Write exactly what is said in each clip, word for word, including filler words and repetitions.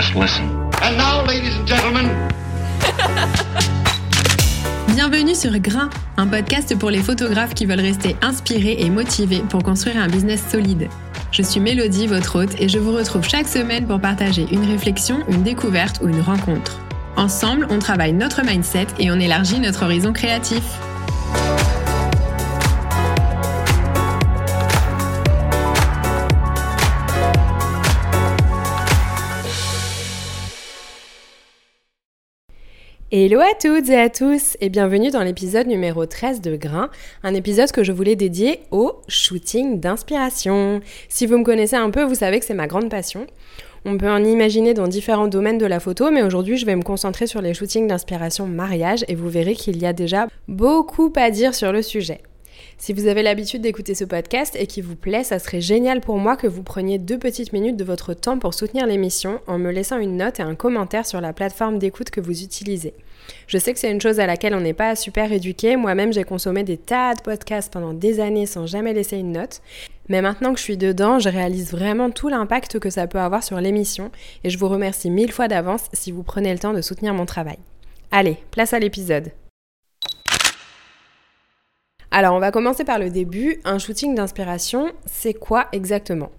Just listen. And now, ladies and gentlemen. Bienvenue sur Grain, un podcast pour les photographes qui veulent rester inspirés et motivés pour construire un business solide. Je suis Mélodie, votre hôte, et je vous retrouve chaque semaine pour partager une réflexion, une découverte ou une rencontre. Ensemble, on travaille notre mindset et on élargit notre horizon créatif. Hello à toutes et à tous et bienvenue dans l'épisode numéro treize de Grain, un épisode que je voulais dédier au shooting d'inspiration. Si vous me connaissez un peu, vous savez que c'est ma grande passion. On peut en imaginer dans différents domaines de la photo, mais aujourd'hui je vais me concentrer sur les shootings d'inspiration mariage et vous verrez qu'il y a déjà beaucoup à dire sur le sujet. Si vous avez l'habitude d'écouter ce podcast et qu'il vous plaît, ça serait génial pour moi que vous preniez deux petites minutes de votre temps pour soutenir l'émission en me laissant une note et un commentaire sur la plateforme d'écoute que vous utilisez. Je sais que c'est une chose à laquelle on n'est pas super éduqué, moi-même j'ai consommé des tas de podcasts pendant des années sans jamais laisser une note, mais maintenant que je suis dedans, je réalise vraiment tout l'impact que ça peut avoir sur l'émission et je vous remercie mille fois d'avance si vous prenez le temps de soutenir mon travail. Allez, place à l'épisode. Alors, on va commencer par le début. Un shooting d'inspiration, c'est quoi exactement ?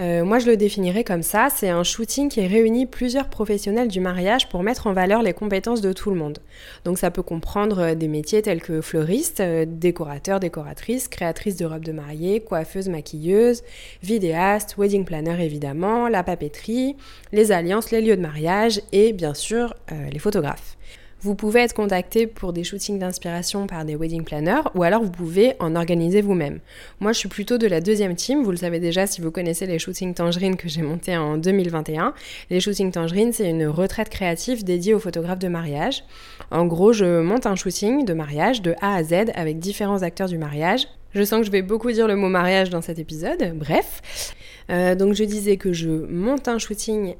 Euh, moi, je le définirais comme ça. C'est un shooting qui réunit plusieurs professionnels du mariage pour mettre en valeur les compétences de tout le monde. Donc, ça peut comprendre des métiers tels que fleuriste, décorateur, décoratrice, créatrice de robes de mariée, coiffeuse, maquilleuse, vidéaste, wedding planner évidemment, la papeterie, les alliances, les lieux de mariage et bien sûr euh, les photographes. Vous pouvez être contacté pour des shootings d'inspiration par des wedding planners ou alors vous pouvez en organiser vous-même. Moi, je suis plutôt de la deuxième team. Vous le savez déjà si vous connaissez les shootings Tangerine que j'ai montés en deux mille vingt et un. Les shootings Tangerine, c'est une retraite créative dédiée aux photographes de mariage. En gros, je monte un shooting de mariage de A à Z avec différents acteurs du mariage. Je sens que je vais beaucoup dire le mot mariage dans cet épisode. Bref, euh, donc je disais que je monte un shooting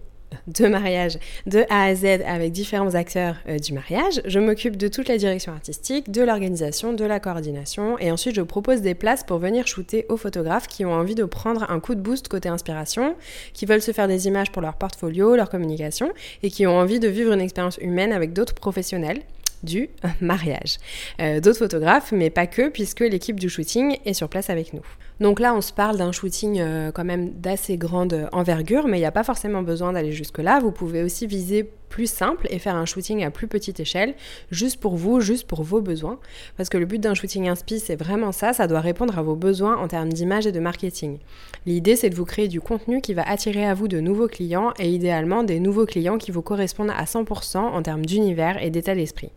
de mariage de A à Z avec différents acteurs euh, du mariage. Je m'occupe de toute la direction artistique, de l'organisation, de la coordination et ensuite je propose des places pour venir shooter aux photographes qui ont envie de prendre un coup de boost côté inspiration, qui veulent se faire des images pour leur portfolio, leur communication et qui ont envie de vivre une expérience humaine avec d'autres professionnels du mariage. Euh, d'autres photographes, mais pas que, puisque l'équipe du shooting est sur place avec nous. Donc là, on se parle d'un shooting euh, quand même d'assez grande envergure, mais il n'y a pas forcément besoin d'aller jusque-là. Vous pouvez aussi viser plus simple et faire un shooting à plus petite échelle, juste pour vous, juste pour vos besoins. Parce que le but d'un shooting inspi, c'est vraiment ça, ça doit répondre à vos besoins en termes d'image et de marketing. L'idée, c'est de vous créer du contenu qui va attirer à vous de nouveaux clients et idéalement des nouveaux clients qui vous correspondent à cent pour cent en termes d'univers et d'état d'esprit.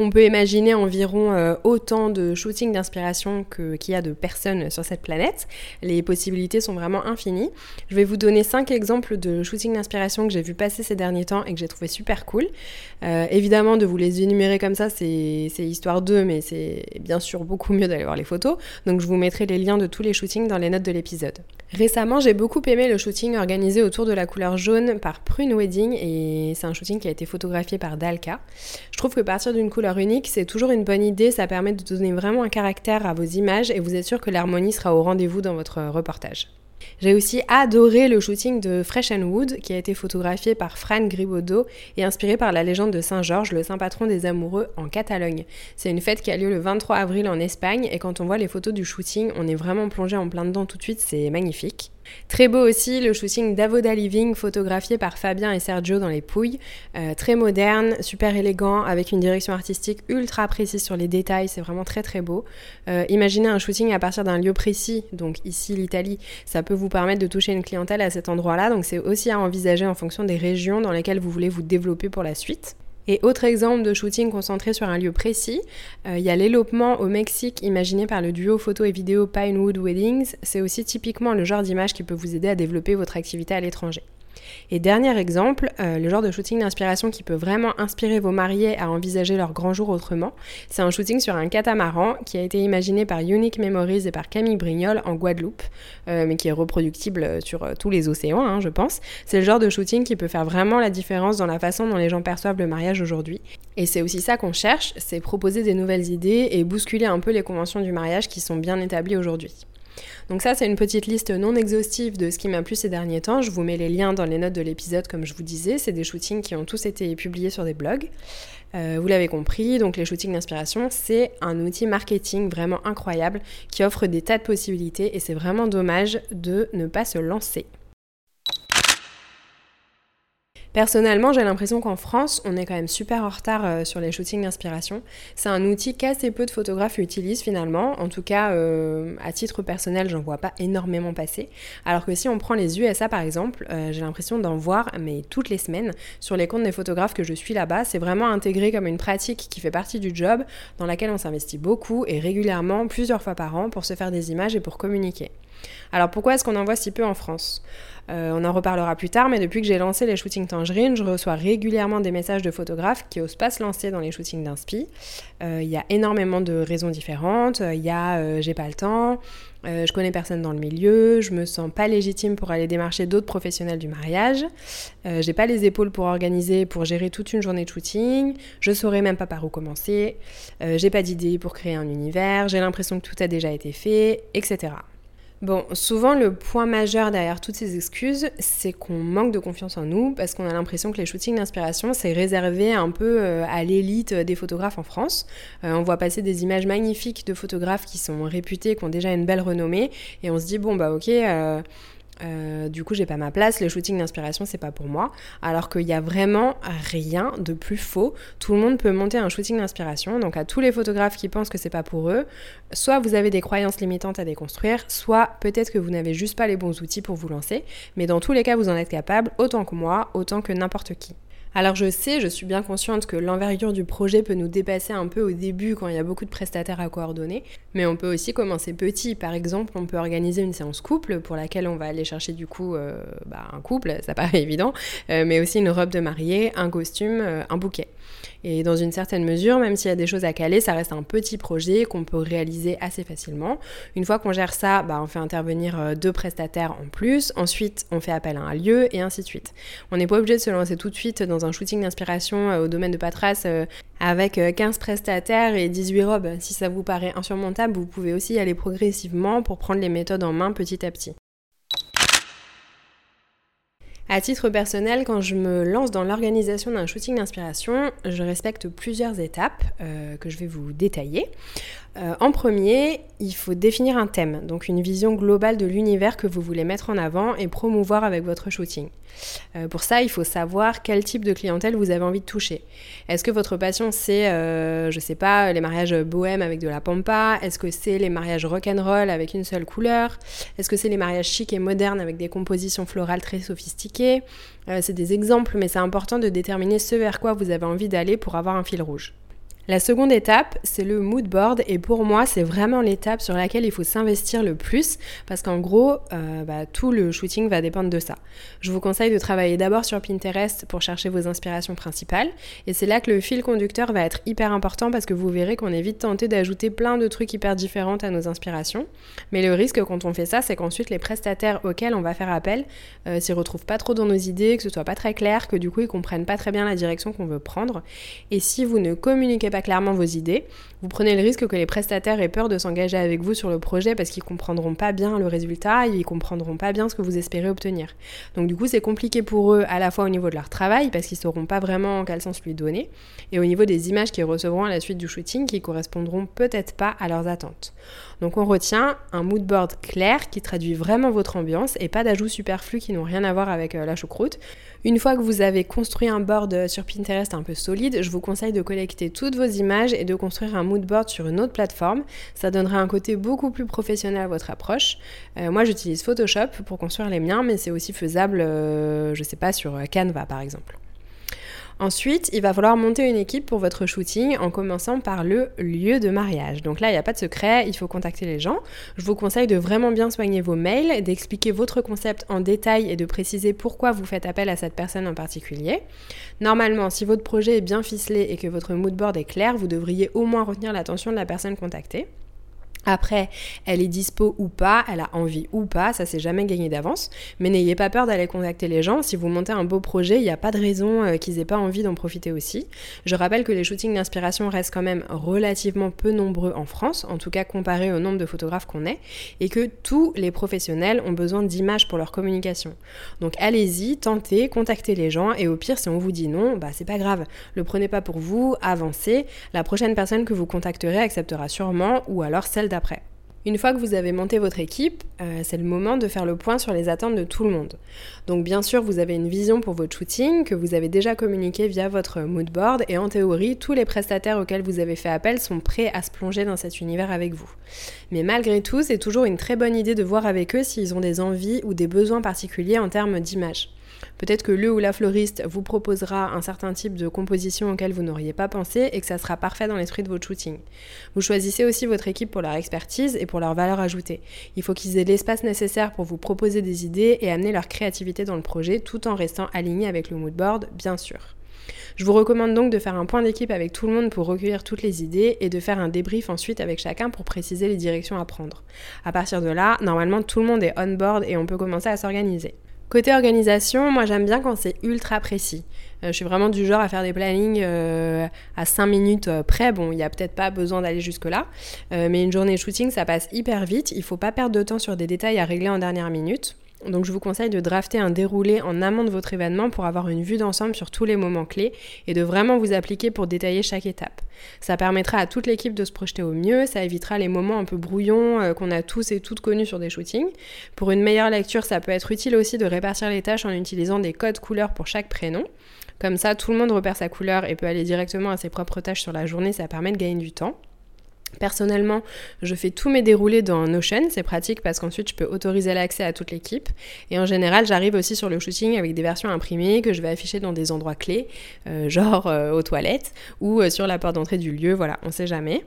On peut imaginer environ autant de shootings d'inspiration que, qu'il y a de personnes sur cette planète. Les possibilités sont vraiment infinies. Je vais vous donner cinq exemples de shootings d'inspiration que j'ai vu passer ces derniers temps et que j'ai trouvé super cool. Euh, évidemment, de vous les énumérer comme ça, c'est, c'est histoire d'eux, mais c'est bien sûr beaucoup mieux d'aller voir les photos. Donc je vous mettrai les liens de tous les shootings dans les notes de l'épisode. Récemment, j'ai beaucoup aimé le shooting organisé autour de la couleur jaune par Prune Wedding et c'est un shooting qui a été photographié par Dalka. Je trouve que partir d'une couleur unique, c'est toujours une bonne idée, ça permet de donner vraiment un caractère à vos images et vous êtes sûr que l'harmonie sera au rendez-vous dans votre reportage. J'ai aussi adoré le shooting de Fresh and Wood qui a été photographié par Fran Gribaudot et inspiré par la légende de Saint Georges, le saint patron des amoureux en Catalogne. C'est une fête qui a lieu le vingt-trois avril en Espagne et quand on voit les photos du shooting, on est vraiment plongé en plein dedans tout de suite, c'est magnifique. Très beau aussi le shooting d'Avoda Living photographié par Fabien et Sergio dans les Pouilles, euh, très moderne, super élégant avec une direction artistique ultra précise sur les détails, c'est vraiment très très beau. Euh, imaginez un shooting à partir d'un lieu précis, donc ici l'Italie, ça peut vous permettre de toucher une clientèle à cet endroit-là, donc c'est aussi à envisager en fonction des régions dans lesquelles vous voulez vous développer pour la suite. Et autre exemple de shooting concentré sur un lieu précis, il euh, y a l'élopement au Mexique imaginé par le duo photo et vidéo Pinewood Weddings. C'est aussi typiquement le genre d'image qui peut vous aider à développer votre activité à l'étranger. Et dernier exemple, euh, le genre de shooting d'inspiration qui peut vraiment inspirer vos mariés à envisager leur grand jour autrement, c'est un shooting sur un catamaran qui a été imaginé par Unique Memories et par Camille Brignol en Guadeloupe, euh, mais qui est reproductible sur euh, tous les océans, hein, je pense. C'est le genre de shooting qui peut faire vraiment la différence dans la façon dont les gens perçoivent le mariage aujourd'hui. Et c'est aussi ça qu'on cherche, c'est proposer des nouvelles idées et bousculer un peu les conventions du mariage qui sont bien établies aujourd'hui. Donc ça, c'est une petite liste non exhaustive de ce qui m'a plu ces derniers temps. Je vous mets les liens dans les notes de l'épisode, comme je vous disais. C'est des shootings qui ont tous été publiés sur des blogs. Euh, vous l'avez compris, donc les shootings d'inspiration, c'est un outil marketing vraiment incroyable qui offre des tas de possibilités et c'est vraiment dommage de ne pas se lancer. Personnellement, j'ai l'impression qu'en France, on est quand même super en retard sur les shootings d'inspiration. C'est un outil qu'assez peu de photographes utilisent finalement. En tout cas, euh, à titre personnel, j'en vois pas énormément passer. Alors que si on prend les U S A par exemple, euh, j'ai l'impression d'en voir mais toutes les semaines sur les comptes des photographes que je suis là-bas. C'est vraiment intégré comme une pratique qui fait partie du job, dans laquelle on s'investit beaucoup et régulièrement, plusieurs fois par an, pour se faire des images et pour communiquer. Alors pourquoi est-ce qu'on en voit si peu en France ? euh, On en reparlera plus tard, mais depuis que j'ai lancé les shootings Tangerine, je reçois régulièrement des messages de photographes qui osent pas se lancer dans les shootings d'inspi. Il euh, y a énormément de raisons différentes, il y a euh, j'ai pas le temps, euh, je connais personne dans le milieu, je me sens pas légitime pour aller démarcher d'autres professionnels du mariage, euh, j'ai pas les épaules pour organiser, pour gérer toute une journée de shooting, je saurais même pas par où commencer, euh, j'ai pas d'idée pour créer un univers, j'ai l'impression que tout a déjà été fait, et cetera. Bon, souvent le point majeur derrière toutes ces excuses, c'est qu'on manque de confiance en nous parce qu'on a l'impression que les shootings d'inspiration, c'est réservé un peu à l'élite des photographes en France. Euh, on voit passer des images magnifiques de photographes qui sont réputés, qui ont déjà une belle renommée et on se dit bon bah ok... Euh Euh, du coup j'ai pas ma place, les shootings d'inspiration c'est pas pour moi, alors qu'il y a vraiment rien de plus faux. Tout le monde peut monter un shooting d'inspiration, donc à tous les photographes qui pensent que c'est pas pour eux, soit vous avez des croyances limitantes à déconstruire, soit peut-être que vous n'avez juste pas les bons outils pour vous lancer, mais dans tous les cas vous en êtes capable, autant que moi, autant que n'importe qui. Alors je sais, je suis bien consciente que l'envergure du projet peut nous dépasser un peu au début quand il y a beaucoup de prestataires à coordonner, mais on peut aussi commencer petit. Par exemple, on peut organiser une séance couple pour laquelle on va aller chercher du coup euh, bah, un couple, ça paraît évident, euh, mais aussi une robe de mariée, un costume, euh, un bouquet. Et dans une certaine mesure, même s'il y a des choses à caler, ça reste un petit projet qu'on peut réaliser assez facilement. Une fois qu'on gère ça, bah, on fait intervenir deux prestataires en plus, ensuite on fait appel à un lieu et ainsi de suite. On n'est pas obligé de se lancer tout de suite dans un shooting d'inspiration au domaine de Patras euh, avec quinze prestataires et dix-huit robes. Si ça vous paraît insurmontable, vous pouvez aussi y aller progressivement pour prendre les méthodes en main petit à petit. À titre personnel, quand je me lance dans l'organisation d'un shooting d'inspiration, je respecte plusieurs étapes euh, que je vais vous détailler. Euh, en premier, il faut définir un thème, donc une vision globale de l'univers que vous voulez mettre en avant et promouvoir avec votre shooting. Euh, pour ça, il faut savoir quel type de clientèle vous avez envie de toucher. Est-ce que votre passion c'est, euh, je sais pas, les mariages bohèmes avec de la pampa ? Est-ce que c'est les mariages rock'n'roll avec une seule couleur ? Est-ce que c'est les mariages chic et modernes avec des compositions florales très sophistiquées ? euh, C'est des exemples, mais c'est important de déterminer ce vers quoi vous avez envie d'aller pour avoir un fil rouge. La seconde étape, c'est le mood board et pour moi, c'est vraiment l'étape sur laquelle il faut s'investir le plus parce qu'en gros, euh, bah, tout le shooting va dépendre de ça. Je vous conseille de travailler d'abord sur Pinterest pour chercher vos inspirations principales et c'est là que le fil conducteur va être hyper important parce que vous verrez qu'on est vite tenté d'ajouter plein de trucs hyper différents à nos inspirations. Mais le risque quand on fait ça, c'est qu'ensuite les prestataires auxquels on va faire appel euh, s'y retrouvent pas trop dans nos idées, que ce soit pas très clair, que du coup ils comprennent pas très bien la direction qu'on veut prendre. Et si vous ne communiquez pas pas clairement vos idées, vous prenez le risque que les prestataires aient peur de s'engager avec vous sur le projet parce qu'ils comprendront pas bien le résultat, ils comprendront pas bien ce que vous espérez obtenir. Donc du coup, c'est compliqué pour eux à la fois au niveau de leur travail parce qu'ils sauront pas vraiment en quel sens lui donner et au niveau des images qu'ils recevront à la suite du shooting qui correspondront peut-être pas à leurs attentes. Donc on retient un mood board clair qui traduit vraiment votre ambiance et pas d'ajouts superflus qui n'ont rien à voir avec la choucroute. Une fois que vous avez construit un board sur Pinterest un peu solide, je vous conseille de collecter toutes vos images et de construire un mood board sur une autre plateforme. Ça donnera un côté beaucoup plus professionnel à votre approche. Euh, moi j'utilise Photoshop pour construire les miens, mais c'est aussi faisable, euh, je sais pas, sur Canva par exemple. Ensuite, il va falloir monter une équipe pour votre shooting en commençant par le lieu de mariage. Donc là, il n'y a pas de secret, il faut contacter les gens. Je vous conseille de vraiment bien soigner vos mails, d'expliquer votre concept en détail et de préciser pourquoi vous faites appel à cette personne en particulier. Normalement, si votre projet est bien ficelé et que votre mood board est clair, vous devriez au moins retenir l'attention de la personne contactée. Après, elle est dispo ou pas, elle a envie ou pas, ça c'est jamais gagné d'avance. Mais n'ayez pas peur d'aller contacter les gens. Si vous montez un beau projet, il n'y a pas de raison qu'ils aient pas envie d'en profiter aussi. Je rappelle que les shootings d'inspiration restent quand même relativement peu nombreux en France, en tout cas comparé au nombre de photographes qu'on est, et que tous les professionnels ont besoin d'images pour leur communication. Donc allez-y, tentez, contactez les gens, et au pire, si on vous dit non, bah c'est pas grave. Le prenez pas pour vous, avancez. La prochaine personne que vous contacterez acceptera sûrement, ou alors celle après. Une fois que vous avez monté votre équipe, euh, c'est le moment de faire le point sur les attentes de tout le monde. Donc bien sûr, vous avez une vision pour votre shooting que vous avez déjà communiquée via votre mood board et en théorie, tous les prestataires auxquels vous avez fait appel sont prêts à se plonger dans cet univers avec vous. Mais malgré tout, c'est toujours une très bonne idée de voir avec eux s'ils ont des envies ou des besoins particuliers en termes d'image. Peut-être que le ou la fleuriste vous proposera un certain type de composition auquel vous n'auriez pas pensé et que ça sera parfait dans l'esprit de votre shooting. Vous choisissez aussi votre équipe pour leur expertise et pour leur valeur ajoutée. Il faut qu'ils aient l'espace nécessaire pour vous proposer des idées et amener leur créativité dans le projet tout en restant aligné avec le mood board, bien sûr. Je vous recommande donc de faire un point d'équipe avec tout le monde pour recueillir toutes les idées et de faire un débrief ensuite avec chacun pour préciser les directions à prendre. À partir de là, normalement tout le monde est on board et on peut commencer à s'organiser. Côté organisation, moi j'aime bien quand c'est ultra précis. Euh, je suis vraiment du genre à faire des plannings euh, à cinq minutes près. Bon, il n'y a peut-être pas besoin d'aller jusque-là, euh, mais une journée shooting, ça passe hyper vite. Il ne faut pas perdre de temps sur des détails à régler en dernière minute. Donc je vous conseille de drafter un déroulé en amont de votre événement pour avoir une vue d'ensemble sur tous les moments clés et de vraiment vous appliquer pour détailler chaque étape. Ça permettra à toute l'équipe de se projeter au mieux, ça évitera les moments un peu brouillons euh, qu'on a tous et toutes connus sur des shootings. Pour une meilleure lecture, ça peut être utile aussi de répartir les tâches en utilisant des codes couleurs pour chaque prénom. Comme ça, tout le monde repère sa couleur et peut aller directement à ses propres tâches sur la journée, ça permet de gagner du temps. Personnellement, je fais tous mes déroulés dans Notion, c'est pratique parce qu'ensuite je peux autoriser l'accès à toute l'équipe et en général j'arrive aussi sur le shooting avec des versions imprimées que je vais afficher dans des endroits clés, euh, genre euh, aux toilettes ou euh, sur la porte d'entrée du lieu, voilà, on sait jamais.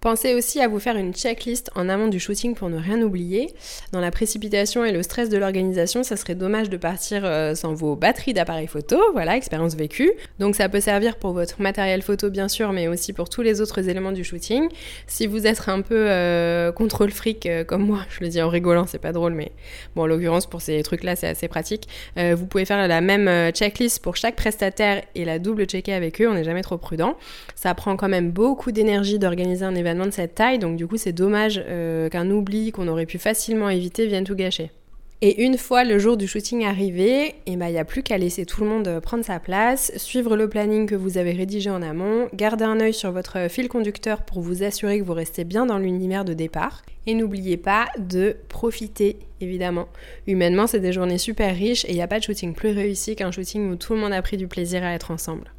Pensez aussi à vous faire une checklist en amont du shooting pour ne rien oublier. Dans la précipitation et le stress de l'organisation, ça serait dommage de partir sans vos batteries d'appareil photo, voilà, expérience vécue. Donc ça peut servir pour votre matériel photo bien sûr, mais aussi pour tous les autres éléments du shooting. Si vous êtes un peu euh, contrôle fric euh, comme moi, je le dis en rigolant, c'est pas drôle, mais bon, en l'occurrence pour ces trucs-là, c'est assez pratique. Euh, vous pouvez faire la même checklist pour chaque prestataire et la double-checker avec eux, on n'est jamais trop prudent. Ça prend quand même beaucoup d'énergie d'organiser un événement de cette taille, donc du coup c'est dommage euh, qu'un oubli qu'on aurait pu facilement éviter vienne tout gâcher. Et une fois le jour du shooting arrivé, il n'y a plus qu'à laisser tout le monde prendre sa place, suivre le planning que vous avez rédigé en amont, garder un œil sur votre fil conducteur pour vous assurer que vous restez bien dans l'univers de départ. Et n'oubliez pas de profiter, évidemment. Humainement, c'est des journées super riches et il n'y a pas de shooting plus réussi qu'un shooting où tout le monde a pris du plaisir à être ensemble.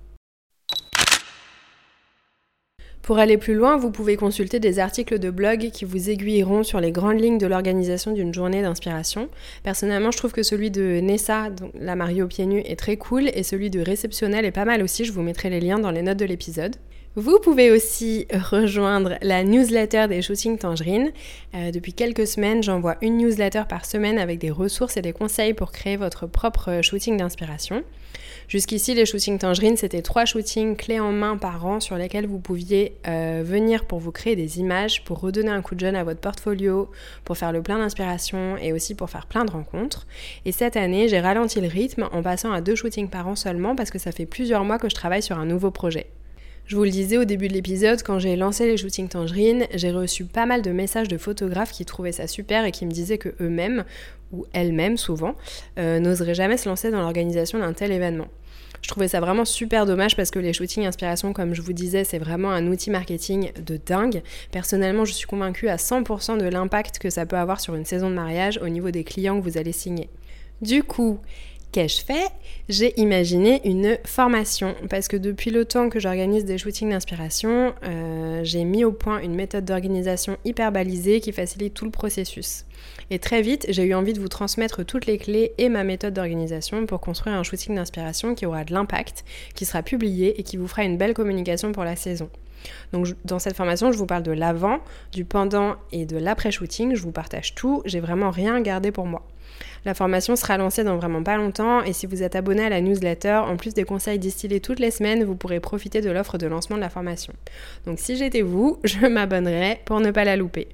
Pour aller plus loin, vous pouvez consulter des articles de blog qui vous aiguilleront sur les grandes lignes de l'organisation d'une journée d'inspiration. Personnellement, je trouve que celui de Nessa, donc la mariée aux pieds nus, est très cool et celui de Réceptionnel est pas mal aussi, je vous mettrai les liens dans les notes de l'épisode. Vous pouvez aussi rejoindre la newsletter des shootings Tangerine. Euh, depuis quelques semaines, j'envoie une newsletter par semaine avec des ressources et des conseils pour créer votre propre shooting d'inspiration. Jusqu'ici, les shootings Tangerine, c'était trois shootings clés en main par an sur lesquels vous pouviez euh, venir pour vous créer des images, pour redonner un coup de jeune à votre portfolio, pour faire le plein d'inspiration et aussi pour faire plein de rencontres. Et cette année, j'ai ralenti le rythme en passant à deux shootings par an seulement parce que ça fait plusieurs mois que je travaille sur un nouveau projet. Je vous le disais au début de l'épisode, quand j'ai lancé les shootings Tangerine, j'ai reçu pas mal de messages de photographes qui trouvaient ça super et qui me disaient que eux-mêmes, ou elles-mêmes souvent, euh, n'oseraient jamais se lancer dans l'organisation d'un tel événement. Je trouvais ça vraiment super dommage parce que les shootings inspiration, comme je vous disais, c'est vraiment un outil marketing de dingue. Personnellement, je suis convaincue à cent pour cent de l'impact que ça peut avoir sur une saison de mariage au niveau des clients que vous allez signer. Du coup, qu'ai-je fait ? J'ai imaginé une formation parce que depuis le temps que j'organise des shootings d'inspiration, euh, j'ai mis au point une méthode d'organisation hyper balisée qui facilite tout le processus. Et très vite, j'ai eu envie de vous transmettre toutes les clés et ma méthode d'organisation pour construire un shooting d'inspiration qui aura de l'impact, qui sera publié et qui vous fera une belle communication pour la saison. Donc dans cette formation, je vous parle de l'avant, du pendant et de l'après-shooting, je vous partage tout, j'ai vraiment rien gardé pour moi. La formation sera lancée dans vraiment pas longtemps et si vous êtes abonné à la newsletter, en plus des conseils distillés toutes les semaines, vous pourrez profiter de l'offre de lancement de la formation. Donc si j'étais vous, je m'abonnerais pour ne pas la louper.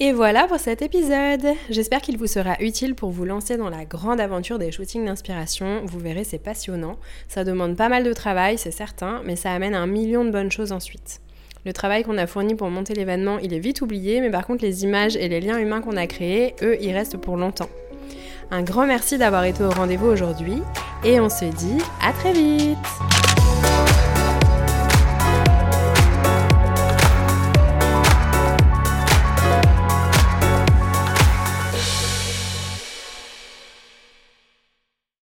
Et voilà pour cet épisode. J'espère qu'il vous sera utile pour vous lancer dans la grande aventure des shootings d'inspiration. Vous verrez, c'est passionnant. Ça demande pas mal de travail, c'est certain, mais ça amène un million de bonnes choses ensuite. Le travail qu'on a fourni pour monter l'événement, il est vite oublié, mais par contre les images et les liens humains qu'on a créés, eux, ils restent pour longtemps. Un grand merci d'avoir été au rendez-vous aujourd'hui, et on se dit à très vite!